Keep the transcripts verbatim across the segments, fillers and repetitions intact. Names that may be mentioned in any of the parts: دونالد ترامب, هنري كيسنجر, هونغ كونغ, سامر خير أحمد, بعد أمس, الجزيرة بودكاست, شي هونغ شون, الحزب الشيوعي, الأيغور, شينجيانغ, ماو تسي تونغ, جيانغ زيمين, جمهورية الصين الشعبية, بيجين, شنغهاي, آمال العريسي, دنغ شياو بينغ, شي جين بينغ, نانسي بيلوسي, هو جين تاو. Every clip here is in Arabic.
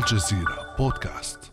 الجزيرة بودكاست.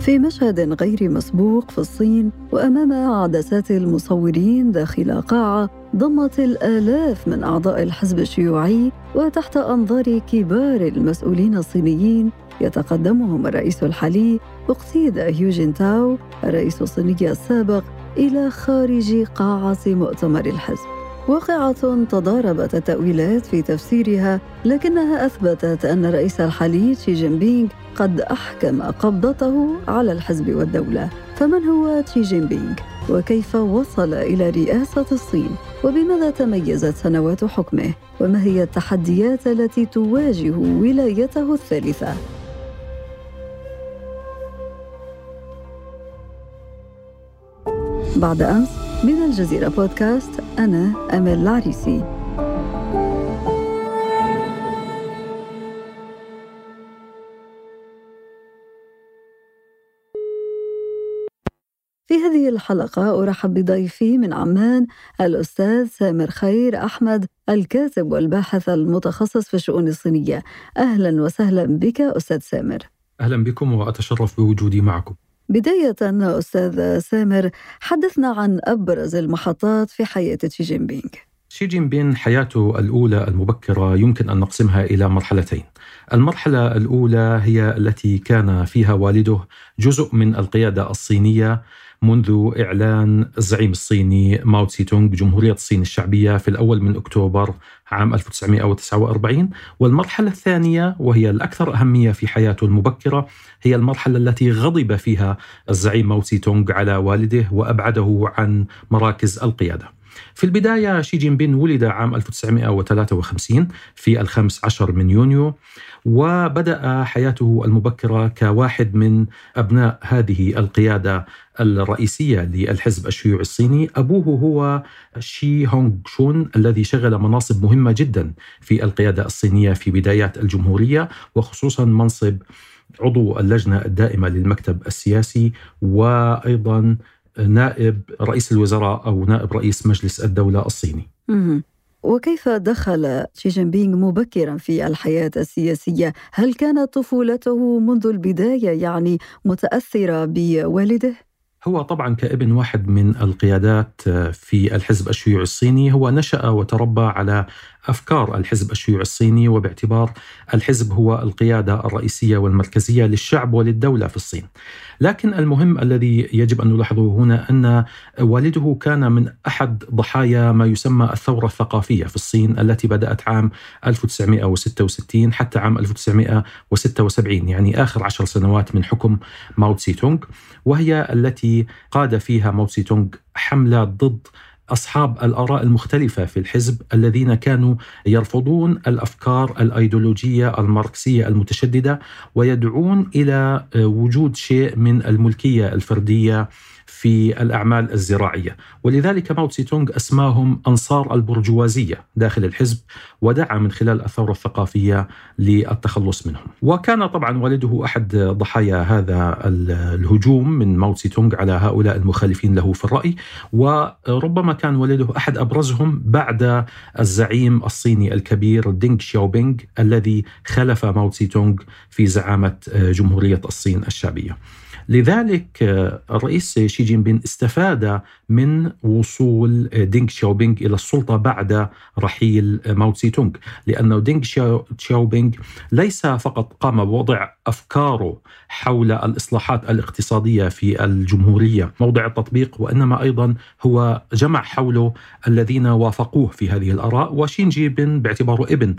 في مشهد غير مسبوق في الصين وأمام عدسات المصورين داخل قاعة ضمت الآلاف من أعضاء الحزب الشيوعي وتحت أنظار كبار المسؤولين الصينيين يتقدمهم الرئيس الحالي اقتيد هو جين تاو الرئيس الصيني السابق إلى خارج قاعة مؤتمر الحزب. واقعة تضاربت التأويلات في تفسيرها، لكنها أثبتت أن الرئيس الحالي شي جين بينغ قد أحكم قبضته على الحزب والدولة. فمن هو شي جين بينغ؟ وكيف وصل إلى رئاسة الصين؟ وبماذا تميزت سنوات حكمه؟ وما هي التحديات التي تواجه ولايته الثالثة؟ بعد أمس من الجزيرة بودكاست، أنا آمال العريسي. في هذه الحلقة أرحب بضيفي من عمان الأستاذ سامر خير أحمد، الكاتب والباحث المتخصص في الشؤون الصينية. أهلاً وسهلاً بك أستاذ سامر. أهلاً بكم وأتشرف بوجودي معكم. بداية أستاذ سامر، حدثنا عن أبرز المحطات في حياة شي جين بينغ. شي جين بينغ حياته الأولى المبكرة يمكن أن نقسمها إلى مرحلتين. المرحلة الأولى هي التي كان فيها والده جزء من القيادة الصينية منذ إعلان الزعيم الصيني ماو تسي تونغ بجمهورية الصين الشعبية في الأول من أكتوبر عام ألف وتسعمائة وتسعة وأربعين. والمرحلة الثانية وهي الأكثر أهمية في حياته المبكرة هي المرحلة التي غضب فيها الزعيم ماو تسي تونغ على والده وأبعده عن مراكز القيادة. في البداية شي جين بينغ ولد عام ألف وتسعمائة وثلاثة وخمسين في الخامس عشر من يونيو، وبدأ حياته المبكرة كواحد من أبناء هذه القيادة الرئيسية للحزب الشيوعي الصيني. أبوه هو شي هونغ شون الذي شغل مناصب مهمة جدا في القيادة الصينية في بدايات الجمهورية، وخصوصا منصب عضو اللجنة الدائمة للمكتب السياسي، وأيضا نائب رئيس الوزراء أو نائب رئيس مجلس الدولة الصيني. وكيف دخل شي جين بينغ مبكرا في الحياة السياسية؟ هل كانت طفولته منذ البداية يعني متأثرة بوالده؟ هو طبعا كابن واحد من القيادات في الحزب الشيوعي الصيني هو نشأ وتربى على أفكار الحزب الشيوعي الصيني، وباعتبار الحزب هو القيادة الرئيسية والمركزية للشعب وللدولة في الصين. لكن المهم الذي يجب أن نلاحظه هنا أن والده كان من أحد ضحايا ما يسمى الثورة الثقافية في الصين التي بدأت عام ألف وتسعمائة وستة وستين حتى عام ألف وتسعمائة وستة وسبعين، يعني آخر عشر سنوات من حكم ماو تسي تونغ، وهي التي قاد فيها ماو تسي تونغ حملة ضد أصحاب الآراء المختلفة في الحزب الذين كانوا يرفضون الأفكار الأيديولوجية الماركسية المتشددة ويدعون إلى وجود شيء من الملكية الفردية في الأعمال الزراعية. ولذلك ماو تسي تونغ أسماهم أنصار البرجوازية داخل الحزب، ودعا من خلال الثورة الثقافية للتخلص منهم. وكان طبعا والده أحد ضحايا هذا الهجوم من ماو تسي تونغ على هؤلاء المخالفين له في الرأي، وربما كان والده أحد أبرزهم بعد الزعيم الصيني الكبير دنغ شياو بينغ الذي خلف ماو تسي تونغ في زعامة جمهورية الصين الشعبية. لذلك الرئيس شي جين بينغ استفاد من وصول دنغ شياو بينغ إلى السلطة بعد رحيل ماو تسي تونغ، لأنه دنغ شياو بينغ ليس فقط قام بوضع أفكاره حول الإصلاحات الاقتصادية في الجمهورية موضع التطبيق، وإنما أيضا هو جمع حوله الذين وافقوه في هذه الآراء. وشي جين بينغ باعتباره ابن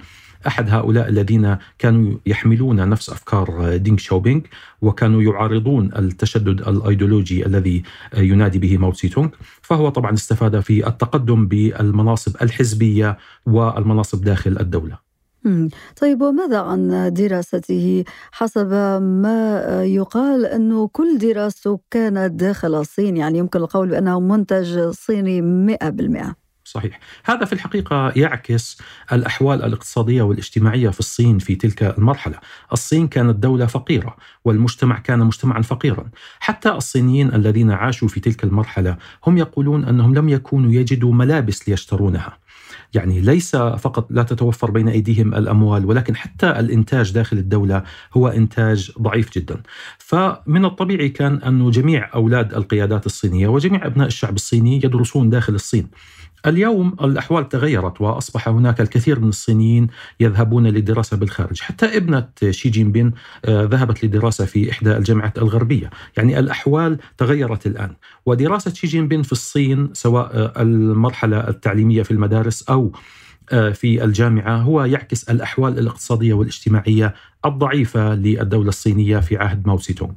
أحد هؤلاء الذين كانوا يحملون نفس أفكار دنغ شياو بينغ وكانوا يعارضون التشدد الأيديولوجي الذي ينادي به ماو تسي تونغ، فهو طبعا استفاد في التقدم بالمناصب الحزبية والمناصب داخل الدولة. طيب، وماذا عن دراسته؟ حسب ما يقال أنه كل دراسته كانت داخل الصين، يعني يمكن القول بأنه منتج صيني مئة بالمئة. صحيح، هذا في الحقيقة يعكس الأحوال الاقتصادية والاجتماعية في الصين في تلك المرحلة. الصين كانت دولة فقيرة والمجتمع كان مجتمعا فقيرا. حتى الصينيين الذين عاشوا في تلك المرحلة هم يقولون أنهم لم يكونوا يجدوا ملابس ليشترونها، يعني ليس فقط لا تتوفر بين أيديهم الأموال، ولكن حتى الإنتاج داخل الدولة هو إنتاج ضعيف جدا. فمن الطبيعي كان أن جميع أولاد القيادات الصينية وجميع أبناء الشعب الصيني يدرسون داخل الصين. اليوم الأحوال تغيرت وأصبح هناك الكثير من الصينيين يذهبون للدراسة بالخارج، حتى ابنة شي جين بينغ ذهبت للدراسة في إحدى الجامعات الغربية. يعني الأحوال تغيرت الآن، ودراسة شي جين بينغ في الصين سواء المرحلة التعليمية في المدارس أو في الجامعة هو يعكس الأحوال الاقتصادية والاجتماعية الضعيفة للدولة الصينية في عهد ماو تسي تونغ.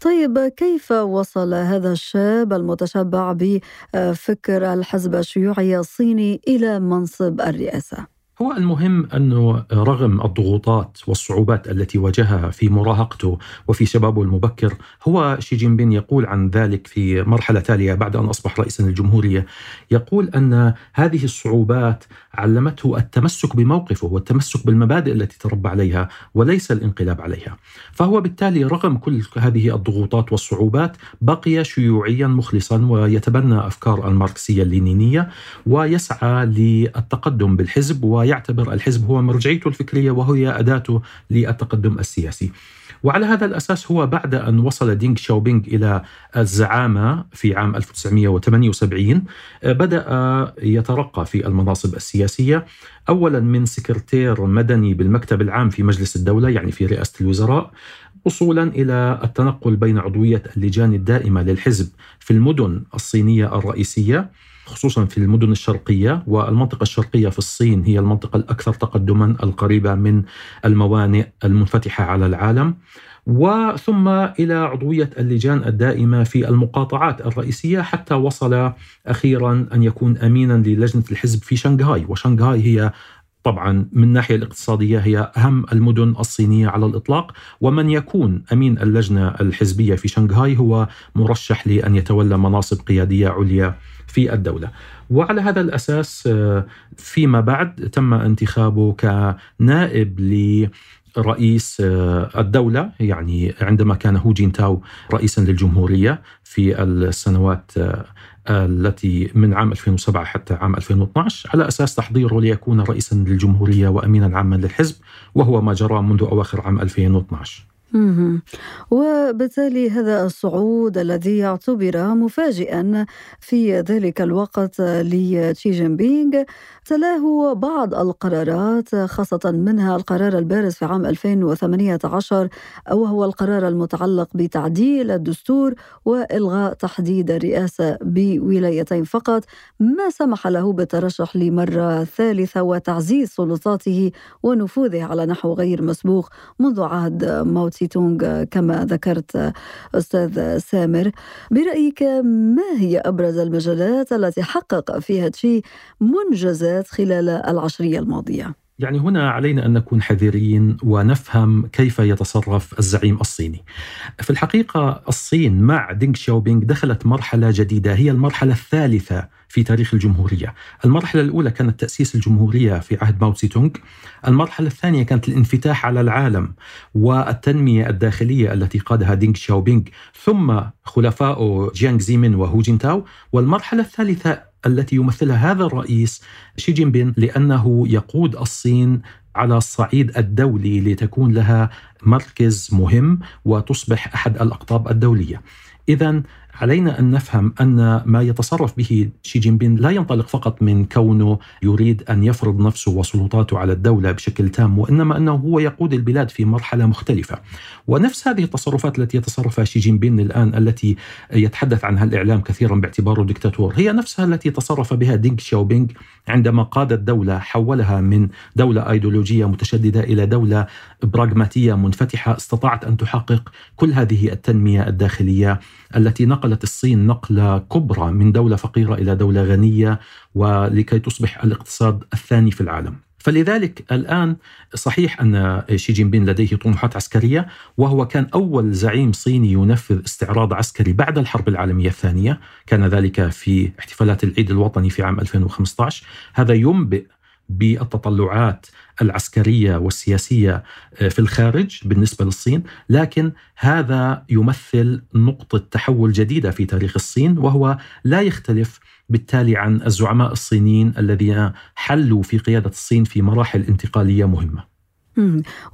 طيب، كيف وصل هذا الشاب المتشبع بفكر الحزب الشيوعي الصيني إلى منصب الرئاسة؟ هو المهم أنه رغم الضغوطات والصعوبات التي واجهها في مراهقته وفي شبابه المبكر، هو شي جين بينغ يقول عن ذلك في مرحلة تالية بعد أن أصبح رئيسا للجمهورية، يقول أن هذه الصعوبات علمته التمسك بموقفه والتمسك بالمبادئ التي تربى عليها وليس الانقلاب عليها. فهو بالتالي رغم كل هذه الضغوطات والصعوبات بقي شيوعيا مخلصا ويتبنى أفكار الماركسية اللينينية ويسعى للتقدم بالحزب، و يعتبر الحزب هو مرجعيته الفكرية وهي أداته للتقدم السياسي. وعلى هذا الأساس هو بعد أن وصل دنغ شياو بينغ إلى الزعامة في عام ألف وتسعمئة وثمانية وسبعين بدأ يترقى في المناصب السياسية، أولا من سكرتير مدني بالمكتب العام في مجلس الدولة يعني في رئاسة الوزراء، وصولا إلى التنقل بين عضوية اللجان الدائمة للحزب في المدن الصينية الرئيسية خصوصا في المدن الشرقية، والمنطقة الشرقية في الصين هي المنطقة الأكثر تقدما القريبة من الموانئ المنفتحة على العالم، وثم إلى عضوية اللجان الدائمة في المقاطعات الرئيسية، حتى وصل أخيرا أن يكون أمينا للجنة الحزب في شنغهاي. وشنغهاي هي طبعا من الناحية الاقتصادية هي أهم المدن الصينية على الإطلاق، ومن يكون أمين اللجنة الحزبية في شنغهاي هو مرشح لأن يتولى مناصب قيادية عليا في الدولة. وعلى هذا الأساس فيما بعد تم انتخابه كنائب لرئيس الدولة، يعني عندما كان هو جين تاو رئيسا للجمهورية في السنوات التي من عام ألفين وسبعة حتى عام ألفين واثني عشر، على أساس تحضيره ليكون رئيسا للجمهورية وأمينا عاما للحزب، وهو ما جرى منذ أواخر عام ألفين واثني عشر. وبالتالي هذا الصعود الذي يعتبر مفاجئا في ذلك الوقت لشي جين بينغ تلاه بعض القرارات، خاصة منها القرار البارز في عام ألفين وثمانية عشر وهو القرار المتعلق بتعديل الدستور وإلغاء تحديد الرئاسة بولايتين فقط، ما سمح له بالترشح لمرة ثالثة وتعزيز سلطاته ونفوذه على نحو غير مسبوق منذ عهد ماو تسي تونغ كما ذكرت أستاذ سامر. برأيك ما هي أبرز المجالات التي حقق فيها شي منجزات خلال العشرية الماضية؟ يعني هنا علينا أن نكون حذرين ونفهم كيف يتصرف الزعيم الصيني. في الحقيقة الصين مع دنغ شياو بينغ دخلت مرحلة جديدة، هي المرحلة الثالثة في تاريخ الجمهورية. المرحلة الأولى كانت تأسيس الجمهورية في عهد ماو تسي تونغ، المرحلة الثانية كانت الانفتاح على العالم والتنمية الداخلية التي قادها دنغ شياو بينغ ثم خلفائه جيانغ زيمين وهو جين تاو، والمرحلة الثالثة التي يمثلها هذا الرئيس شي جين بينغ لأنه يقود الصين على الصعيد الدولي لتكون لها مركز مهم وتصبح أحد الأقطاب الدولية. إذن علينا أن نفهم أن ما يتصرف به شي جين بينغ لا ينطلق فقط من كونه يريد أن يفرض نفسه وسلطاته على الدولة بشكل تام، وإنما أنه هو يقود البلاد في مرحلة مختلفة. ونفس هذه التصرفات التي يتصرفها شي جين بينغ الآن التي يتحدث عنها الإعلام كثيرا باعتباره دكتاتور هي نفسها التي تصرف بها دنغ شياو بينغ عندما قاد الدولة، حولها من دولة أيديولوجية متشددة إلى دولة براغماتية منفتحة استطاعت أن تحقق كل هذه التنمية الداخلية التي نقلت الصين نقلة كبرى من دولة فقيرة إلى دولة غنية ولكي تصبح الاقتصاد الثاني في العالم. فلذلك الآن صحيح أن شي جين بينغ لديه طموحات عسكرية، وهو كان أول زعيم صيني ينفذ استعراض عسكري بعد الحرب العالمية الثانية، كان ذلك في احتفالات العيد الوطني في عام ألفين وخمسة عشر. هذا ينبئ بالتطلعات العسكرية والسياسية في الخارج بالنسبة للصين، لكن هذا يمثل نقطة تحول جديدة في تاريخ الصين، وهو لا يختلف بالتالي عن الزعماء الصينيين الذين حلوا في قيادة الصين في مراحل انتقالية مهمة.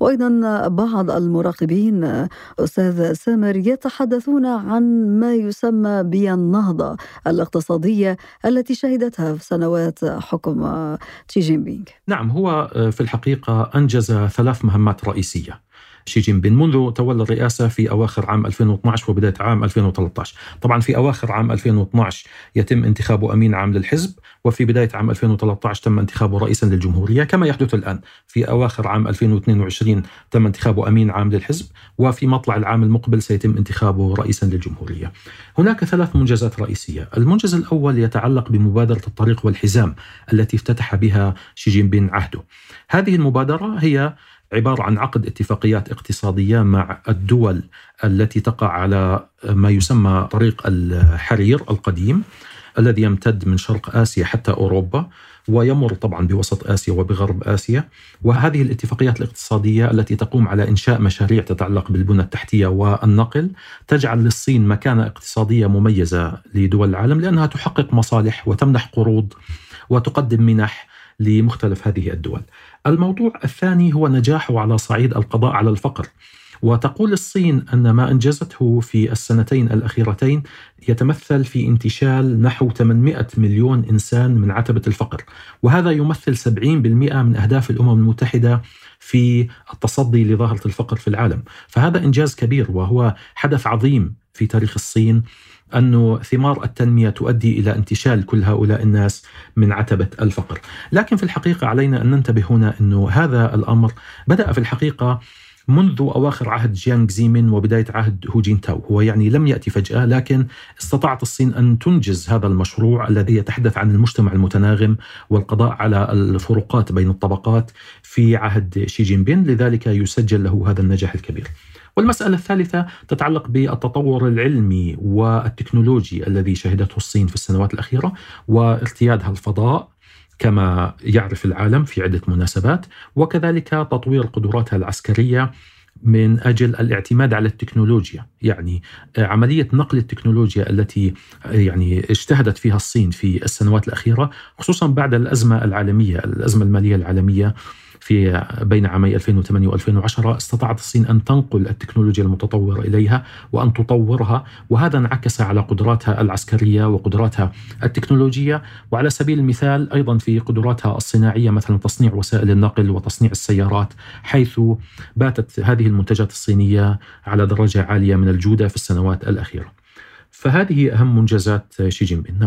وأيضا بعض المراقبين أستاذ سامر يتحدثون عن ما يسمى بالنهضة الاقتصادية التي شهدتها في سنوات حكم شي جين بينغ. نعم، هو في الحقيقة أنجز ثلاث مهمات رئيسية شي جين بينغ منذ تولى الرئاسة في أواخر عام ألفين واثني عشر وبداية عام ألفين وثلاثة عشر. طبعا في أواخر عام ألفين واثني عشر يتم انتخابه أمين عام للحزب، وفي بداية عام ألفين وثلاثة عشر تم انتخابه رئيسا للجمهورية، كما يحدث الآن في أواخر عام ألفين واثنين وعشرين تم انتخابه أمين عام للحزب، وفي مطلع العام المقبل سيتم انتخابه رئيسا للجمهورية. هناك ثلاث منجزات رئيسية. المنجز الأول يتعلق بمبادرة الطريق والحزام التي افتتح بها شي جين بينغ عهده. هذه المبادرة هي عبارة عن عقد اتفاقيات اقتصادية مع الدول التي تقع على ما يسمى طريق الحرير القديم الذي يمتد من شرق آسيا حتى أوروبا، ويمر طبعا بوسط آسيا وبغرب آسيا. وهذه الاتفاقيات الاقتصادية التي تقوم على إنشاء مشاريع تتعلق بالبنى التحتية والنقل تجعل للصين مكانة اقتصادية مميزة لدول العالم، لأنها تحقق مصالح وتمنح قروض وتقدم منح لمختلف هذه الدول. الموضوع الثاني هو نجاحه على صعيد القضاء على الفقر، وتقول الصين أن ما أنجزته في السنتين الأخيرتين يتمثل في انتشال نحو ثمانمئة مليون إنسان من عتبة الفقر، وهذا يمثل سبعين بالمئة من أهداف الأمم المتحدة في التصدي لظاهرة الفقر في العالم. فهذا إنجاز كبير، وهو حدث عظيم في تاريخ الصين، أنه ثمار التنمية تؤدي إلى انتشال كل هؤلاء الناس من عتبة الفقر. لكن في الحقيقة علينا أن ننتبه هنا أنه هذا الأمر بدأ في الحقيقة منذ أواخر عهد جيانغ زيمين وبداية عهد هو جين تاو، هو يعني لم يأتي فجأة، لكن استطاعت الصين أن تنجز هذا المشروع الذي يتحدث عن المجتمع المتناغم والقضاء على الفروقات بين الطبقات في عهد شي جين بينغ، لذلك يسجل له هذا النجاح الكبير. والمسألة الثالثة تتعلق بالتطور العلمي والتكنولوجي الذي شهدته الصين في السنوات الأخيرة، وارتيادها الفضاء كما يعرف العالم في عدة مناسبات، وكذلك تطوير قدراتها العسكرية من أجل الاعتماد على التكنولوجيا. يعني عملية نقل التكنولوجيا التي يعني اجتهدت فيها الصين في السنوات الأخيرة، خصوصا بعد الأزمة العالمية، الأزمة المالية العالمية في بين عامي ألفين وثمانية وألفين وعشرة، استطاعت الصين أن تنقل التكنولوجيا المتطورة إليها وأن تطورها، وهذا انعكس على قدراتها العسكرية وقدراتها التكنولوجية، وعلى سبيل المثال أيضا في قدراتها الصناعية، مثلا تصنيع وسائل النقل وتصنيع السيارات، حيث باتت هذه المنتجات الصينية على درجة عالية من الجودة في السنوات الأخيرة. فهذه أهم منجزات شي جين بينغ.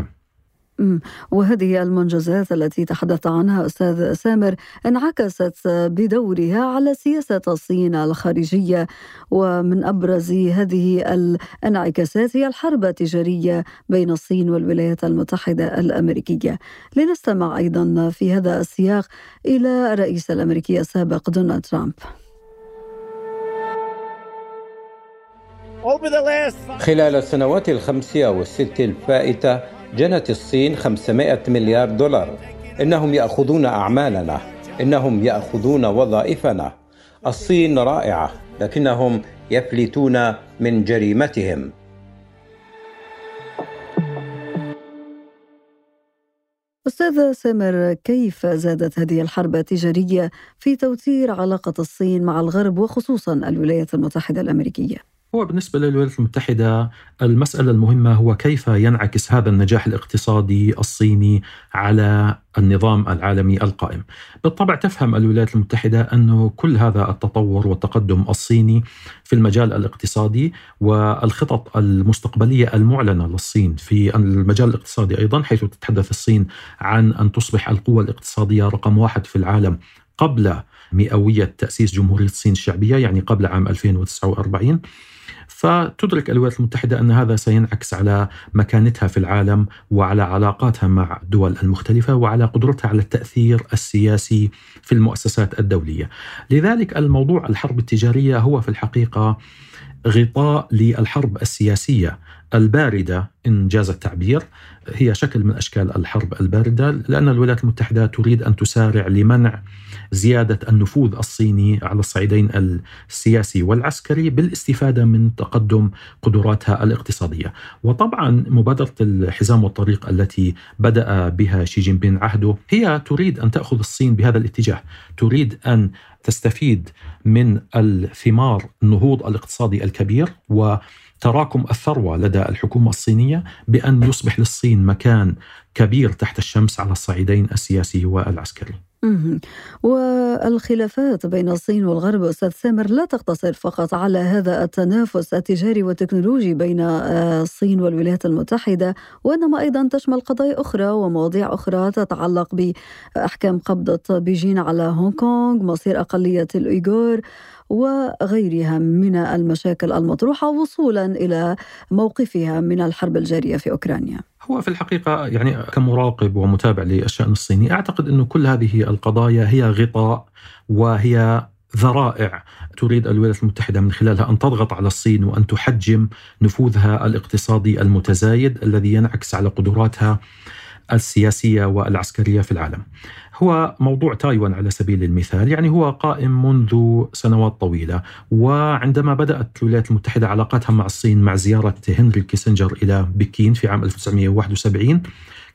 نعم. وهذه المنجزات التي تحدث عنها أستاذ سامر انعكست بدورها على سياسة الصين الخارجية، ومن أبرز هذه الانعكاسات هي الحرب التجارية بين الصين والولايات المتحدة الأمريكية. لنستمع أيضا في هذا السياق إلى الرئيس الأمريكي السابق دونالد ترامب. خلال السنوات الخمس أو الست الفائتة جنت الصين خمسمئة مليار دولار. إنهم يأخذون أعمالنا، إنهم يأخذون وظائفنا. الصين رائعة، لكنهم يفلتون من جريمتهم. أستاذ سامر، كيف زادت هذه الحرب التجارية في توتير علاقة الصين مع الغرب وخصوصا الولايات المتحدة الأمريكية؟ هو بالنسبة للولايات المتحدة المسألة المهمة هو كيف ينعكس هذا النجاح الاقتصادي الصيني على النظام العالمي القائم. بالطبع تفهم الولايات المتحدة أنه كل هذا التطور والتقدم الصيني في المجال الاقتصادي والخطط المستقبلية المعلنة للصين في المجال الاقتصادي أيضا، حيث تتحدث الصين عن أن تصبح القوة الاقتصادية رقم واحد في العالم قبل مئوية تأسيس جمهورية الصين الشعبية، يعني قبل عام ألفين وتسعة وأربعين. فتدرك الولايات المتحدة أن هذا سينعكس على مكانتها في العالم وعلى علاقاتها مع الدول المختلفة وعلى قدرتها على التأثير السياسي في المؤسسات الدولية. لذلك الموضوع الحرب التجارية هو في الحقيقة غطاء للحرب السياسية الباردة إن جاز التعبير، هي شكل من أشكال الحرب الباردة، لأن الولايات المتحدة تريد أن تسارع لمنع زيادة النفوذ الصيني على الصعيدين السياسي والعسكري بالاستفادة من تقدم قدراتها الاقتصادية. وطبعا مبادرة الحزام والطريق التي بدأ بها شي جين بينغ عهده هي تريد أن تأخذ الصين بهذا الاتجاه، تريد أن تستفيد من الثمار النهوض الاقتصادي الكبير و تراكم الثروة لدى الحكومة الصينية بأن يصبح للصين مكان كبير تحت الشمس على الصعيدين السياسي والعسكري. والخلافات بين الصين والغرب أستاذ سامر لا تقتصر فقط على هذا التنافس التجاري والتكنولوجي بين الصين والولايات المتحدة، وإنما أيضا تشمل قضايا أخرى ومواضيع أخرى تتعلق بأحكام قبضة بيجين على هونغ كونغ، مصير أقلية الأيغور وغيرها من المشاكل المطروحة، وصولا إلى موقفها من الحرب الجارية في أوكرانيا. هو في الحقيقة يعني كمراقب ومتابع للشأن الصيني أعتقد أنه كل هذه القضايا هي غطاء وهي ذرائع تريد الولايات المتحدة من خلالها أن تضغط على الصين وأن تحجم نفوذها الاقتصادي المتزايد الذي ينعكس على قدراتها السياسية والعسكرية في العالم. هو موضوع تايوان على سبيل المثال يعني هو قائم منذ سنوات طويلة، وعندما بدأت الولايات المتحدة علاقاتها مع الصين مع زيارة هنري كيسنجر إلى بكين في عام ألف وتسعمئة وواحد وسبعين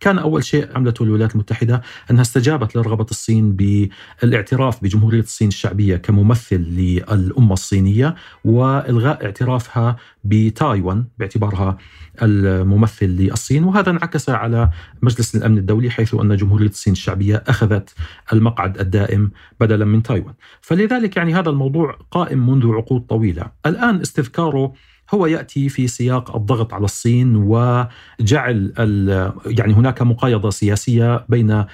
كان أول شيء عملته الولايات المتحدة أنها استجابت لرغبة الصين بالاعتراف بجمهورية الصين الشعبية كممثل للأمة الصينية وإلغاء اعترافها بتايوان باعتبارها الممثل للصين، وهذا انعكس على مجلس الأمن الدولي حيث أن جمهورية الصين الشعبية أخذت المقعد الدائم بدلا من تايوان. فلذلك يعني هذا الموضوع قائم منذ عقود طويلة، الآن استذكاره هو يأتي في سياق الضغط على الصين وجعل يعني هناك مقايضة سياسية بين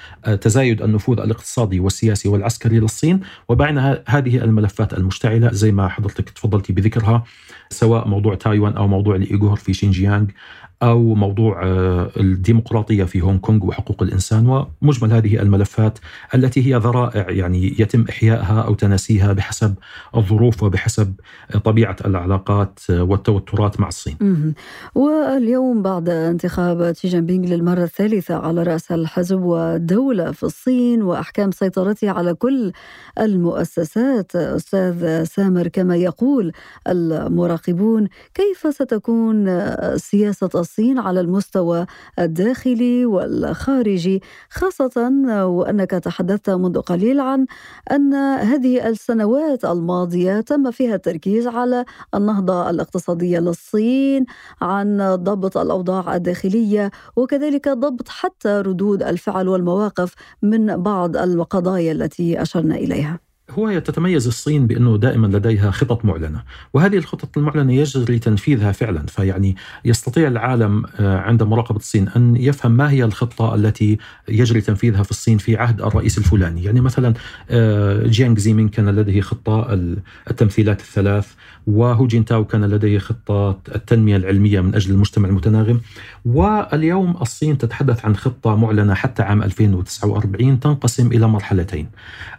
تزايد النفوذ الاقتصادي والسياسي والعسكري للصين وبين هذه الملفات المشتعلة زي ما حضرتك تفضلتي بذكرها، سواء موضوع تايوان أو موضوع الإيغور في شينجيانغ أو موضوع الديمقراطية في هونغ كونغ وحقوق الإنسان ومجمل هذه الملفات التي هي ذرائع يعني يتم إحيائها أو تناسيها بحسب الظروف وبحسب طبيعة العلاقات والتوترات مع الصين. واليوم بعد انتخاب شي جين بينغ للمرة الثالثة على رأس الحزب والدولة في الصين وأحكام سيطرته على كل المؤسسات أستاذ سامر كما يقول المراقبون، كيف ستكون سياسة الصين على المستوى الداخلي والخارجي، خاصة وأنك تحدثت منذ قليل عن أن هذه السنوات الماضية تم فيها التركيز على النهضة الاقتصادية للصين، عن ضبط الأوضاع الداخلية وكذلك ضبط حتى ردود الفعل والمواقف من بعض القضايا التي أشرنا إليها؟ هو تتميز الصين بأنه دائما لديها خطط معلنة، وهذه الخطط المعلنة يجري تنفيذها فعلا، فيعني يستطيع العالم عند مراقبة الصين أن يفهم ما هي الخطة التي يجري تنفيذها في الصين في عهد الرئيس الفلاني. يعني مثلا جيانغ زيمين كان لديه خطة التمثيلات الثلاث، وهو جين تاو كان لديه خطة التنمية العلمية من أجل المجتمع المتناغم، واليوم الصين تتحدث عن خطة معلنة حتى عام ألفين وتسعة وأربعين تنقسم إلى مرحلتين.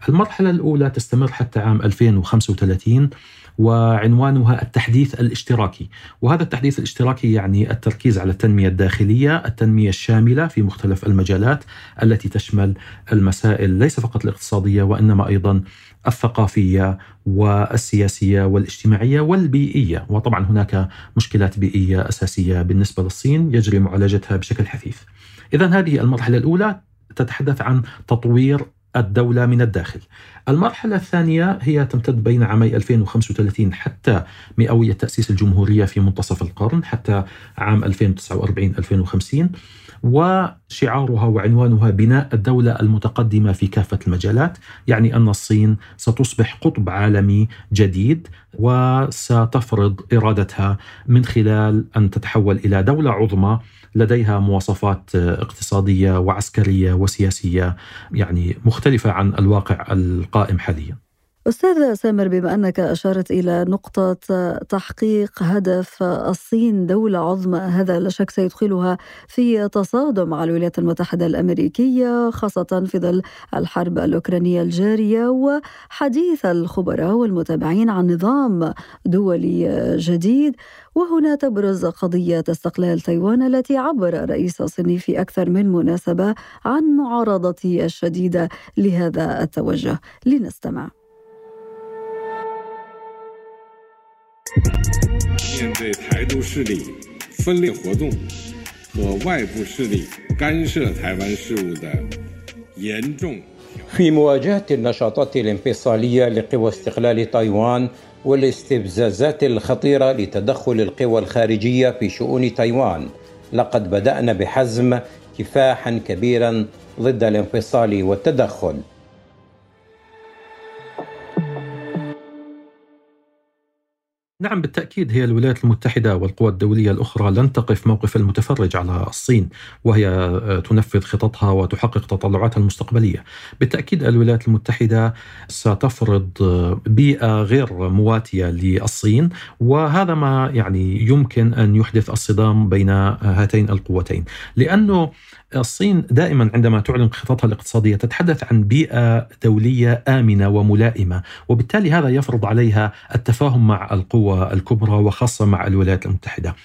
المرحلة الأولى تستمر حتى عام ألفين وخمسة وثلاثين وعنوانها التحديث الاشتراكي، وهذا التحديث الاشتراكي يعني التركيز على التنمية الداخلية، التنمية الشاملة في مختلف المجالات التي تشمل المسائل ليس فقط الاقتصادية وإنما أيضا الثقافية والسياسية والاجتماعية والبيئية. وطبعا هناك مشكلات بيئية أساسية بالنسبة للصين يجري معالجتها بشكل حثيث. إذن هذه المرحلة الأولى تتحدث عن تطوير الدولة من الداخل. المرحلة الثانية هي تمتد بين عامي ألفين وخمسة وثلاثين حتى مئوية تأسيس الجمهورية في منتصف القرن حتى عام ألفين وتسعة وأربعين إلى ألفين وخمسين، وشعارها وعنوانها بناء الدولة المتقدمة في كافة المجالات، يعني أن الصين ستصبح قطب عالمي جديد وستفرض إرادتها من خلال أن تتحول إلى دولة عظمى لديها مواصفات اقتصادية وعسكرية وسياسية يعني مختلفة عن الواقع القائم حاليا. أستاذ سامر، بما أنك أشارت إلى نقطة تحقيق هدف الصين دولة عظمى، هذا لا شك سيدخلها في تصادم مع الولايات المتحدة الأمريكية، خاصة في ظل الحرب الأوكرانية الجارية وحديث الخبراء والمتابعين عن نظام دولي جديد، وهنا تبرز قضية استقلال تايوان التي عبر الرئيس الصيني في أكثر من مناسبة عن معارضته الشديدة لهذا التوجه. لنستمع. في مواجهة النشاطات الانفصالية لقوى استقلال تايوان والاستفزازات الخطيرة لتدخل القوى الخارجية في شؤون تايوان، لقد بدأنا بحزم كفاحا كبيرا ضد الانفصال والتدخل. نعم بالتأكيد، هي الولايات المتحدة والقوى الدولية الأخرى لن تقف موقف المتفرج على الصين وهي تنفذ خططها وتحقق تطلعاتها المستقبلية. بالتأكيد الولايات المتحدة ستفرض بيئة غير مواتية للصين، وهذا ما يعني يمكن أن يحدث الصدام بين هاتين القوتين، لأنه الصين دائما عندما تعلن خططها الاقتصادية تتحدث عن بيئة دولية آمنة وملائمة، وبالتالي هذا يفرض عليها التفاهم مع القوى الكبرى وخاصة مع الولايات المتحدة.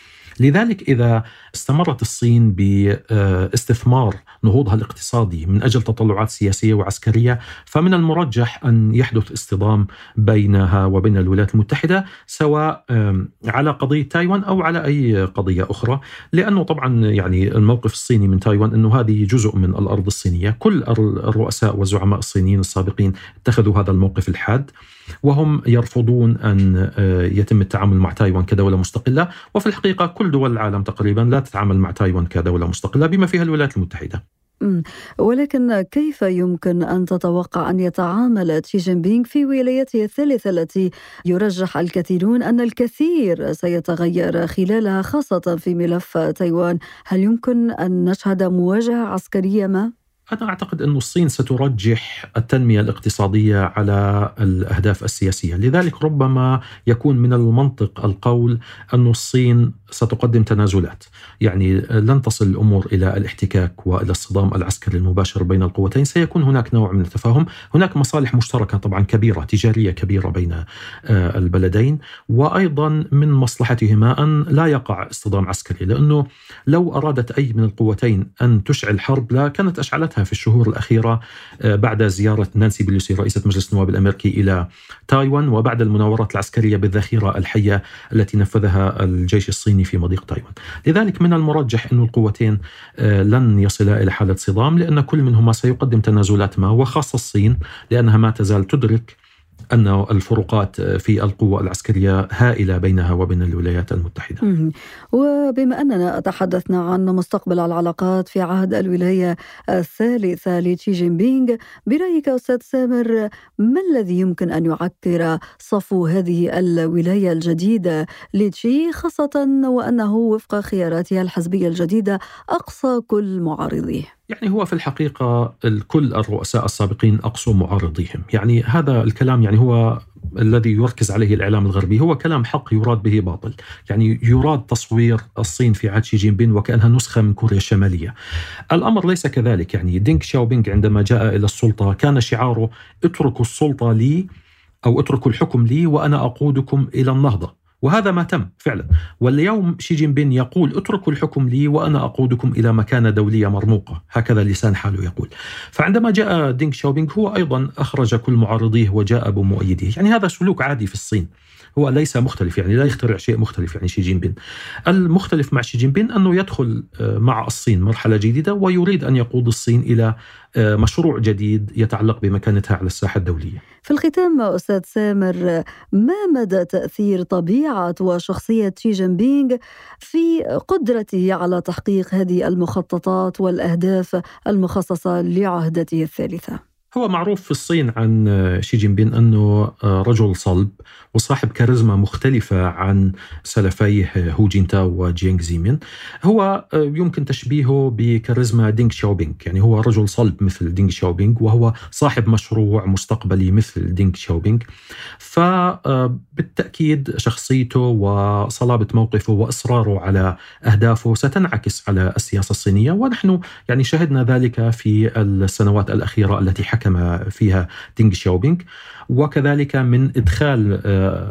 لذلك إذا استمرت الصين باستثمار نهوضها الاقتصادي من أجل تطلعات سياسية وعسكرية، فمن المرجح أن يحدث اصطدام بينها وبين الولايات المتحدة، سواء على قضية تايوان أو على أي قضية أخرى، لأنه طبعا يعني الموقف الصيني من تايوان أنه هذه جزء من الأرض الصينية. كل الرؤساء والزعماء الصينيين السابقين اتخذوا هذا الموقف الحاد، وهم يرفضون أن يتم التعامل مع تايوان كدولة مستقلة، وفي الحقيقة كل دول العالم تقريبا لا تتعامل مع تايوان كدولة مستقلة بما فيها الولايات المتحدة. ولكن كيف يمكن أن تتوقع أن يتعامل شي جين بينغ في ولايته الثالثة التي يرجح الكثيرون أن الكثير سيتغير خلالها، خاصة في ملف تايوان؟ هل يمكن أن نشهد مواجهة عسكرية ما؟ أنا أعتقد أن الصين سترجح التنمية الاقتصادية على الأهداف السياسية، لذلك ربما يكون من المنطق القول أن الصين ستقدم تنازلات، يعني لن تصل الأمور إلى الاحتكاك وإلى الصدام العسكري المباشر بين القوتين، سيكون هناك نوع من التفاهم. هناك مصالح مشتركة طبعا كبيرة، تجارية كبيرة بين البلدين، وأيضا من مصلحتهما أن لا يقع اصطدام عسكري، لأنه لو أرادت أي من القوتين أن تشعل حرب لا كانت أشعلت في الشهور الأخيرة بعد زيارة نانسي بيلوسي رئيسة مجلس النواب الأمريكي إلى تايوان، وبعد المناورات العسكرية بالذخيرة الحية التي نفذها الجيش الصيني في مضيق تايوان. لذلك من المرجح أن القوتين لن يصلا إلى حالة صدام، لأن كل منهما سيقدم تنازلات ما، وخاصة الصين لأنها ما تزال تدرك أن الفروقات في القوة العسكرية هائلة بينها وبين الولايات المتحدة. وبما أننا تحدثنا عن مستقبل العلاقات في عهد الولاية الثالثة لشي جين بينغ، برأيك أستاذ سامر، ما الذي يمكن أن يعكر صفو هذه الولاية الجديدة لشي، خاصة وأنه وفق خياراتها الحزبية الجديدة أقصى كل معارضيه؟ يعني هو في الحقيقة الكل الرؤساء السابقين أقصوا معارضيهم، يعني هذا الكلام يعني هو الذي يركز عليه الإعلام الغربي، هو كلام حق يراد به باطل. يعني يراد تصوير الصين في عهد شي جين بينغ وكأنها نسخة من كوريا الشمالية. الأمر ليس كذلك، يعني دنغ شياو بينغ عندما جاء إلى السلطة كان شعاره اتركوا السلطة لي أو اتركوا الحكم لي وأنا أقودكم إلى النهضة، وهذا ما تم فعلا. واليوم شي جين بينغ يقول اتركوا الحكم لي وأنا أقودكم إلى مكانة دولية مرموقة، هكذا لسان حاله يقول. فعندما جاء دنغ شياو بينغ هو أيضا أخرج كل معارضيه وجاء بمؤيديه، يعني هذا سلوك عادي في الصين، هو ليس مختلف، يعني لا يخترع شيء مختلف. يعني شي جين بينغ المختلف مع شي جين بينغ أنه يدخل مع الصين مرحلة جديدة ويريد أن يقود الصين إلى مشروع جديد يتعلق بمكانتها على الساحة الدولية. في الختام أستاذ سامر، ما مدى تأثير طبيعة وشخصية شي جين بينغ في قدرته على تحقيق هذه المخططات والأهداف المخصصة لعهدته الثالثة؟ هو معروف في الصين عن شي جين بينغ أنه رجل صلب وصاحب كاريزما مختلفة عن سلفيه هو جين تاو وجيانغ زيمين. هو يمكن تشبيهه بكاريزما دنغ شياو بينغ، يعني هو رجل صلب مثل دنغ شياو بينغ، وهو صاحب مشروع مستقبلي مثل دنغ شياو بينغ. فبالتأكيد شخصيته وصلابة موقفه وإصراره على أهدافه ستنعكس على السياسة الصينية، ونحن يعني شهدنا ذلك في السنوات الأخيرة التي حكم فيها دنغ شياو بينغ، وكذلك من إدخال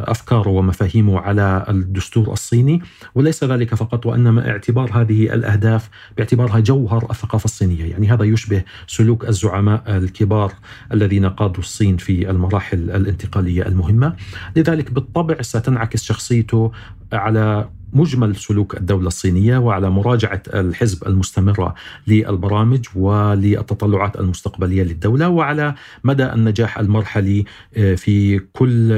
أفكاره ومفاهيمه على الدستور الصيني. وليس ذلك فقط، وإنما اعتبار هذه الأهداف باعتبارها جوهر الثقافة الصينية. يعني هذا يشبه سلوك الزعماء الكبار الذين قادوا الصين في المراحل الانتقالية المهمة. لذلك بالطبع ستنعكس شخصيته على مجمل سلوك الدولة الصينية وعلى مراجعة الحزب المستمرة للبرامج وللتطلعات المستقبلية للدولة، وعلى مدى النجاح المرحلي في كل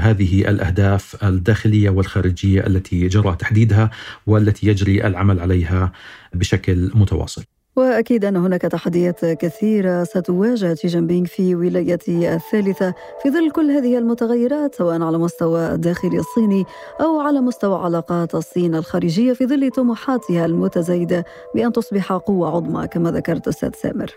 هذه الأهداف الداخلية والخارجية التي جرى تحديدها والتي يجري العمل عليها بشكل متواصل. وأكيد أن هناك تحديات كثيرة ستواجه شي جين بينغ في ولايته الثالثة في ظل كل هذه المتغيرات، سواء على مستوى الداخل الصيني أو على مستوى علاقات الصين الخارجية، في ظل طموحاتها المتزايدة بأن تصبح قوة عظمى كما ذكرت أستاذ سامر.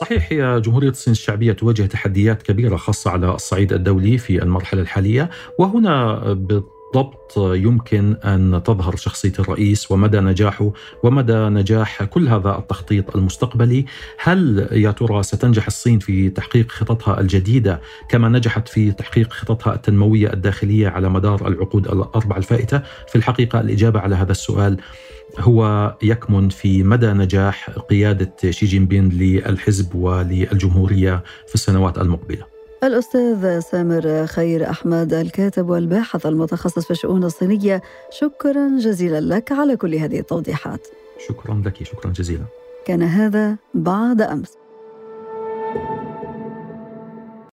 صحيح، جمهورية الصين الشعبية تواجه تحديات كبيرة خاصة على الصعيد الدولي في المرحلة الحالية، وهنا بالطبع بالضبط يمكن أن تظهر شخصية الرئيس ومدى نجاحه ومدى نجاح كل هذا التخطيط المستقبلي. هل يا ترى ستنجح الصين في تحقيق خططها الجديدة كما نجحت في تحقيق خططها التنموية الداخلية على مدار العقود الأربع الفائتة؟ في الحقيقة الإجابة على هذا السؤال هو يكمن في مدى نجاح قيادة شي جين بينغ للحزب وللجمهورية في السنوات المقبلة. الأستاذ سامر خير أحمد، الكاتب والباحث المتخصص في الشؤون الصينية، شكرا جزيلا لك على كل هذه التوضيحات. شكرا لك، شكرا جزيلا. كان هذا بعد أمس.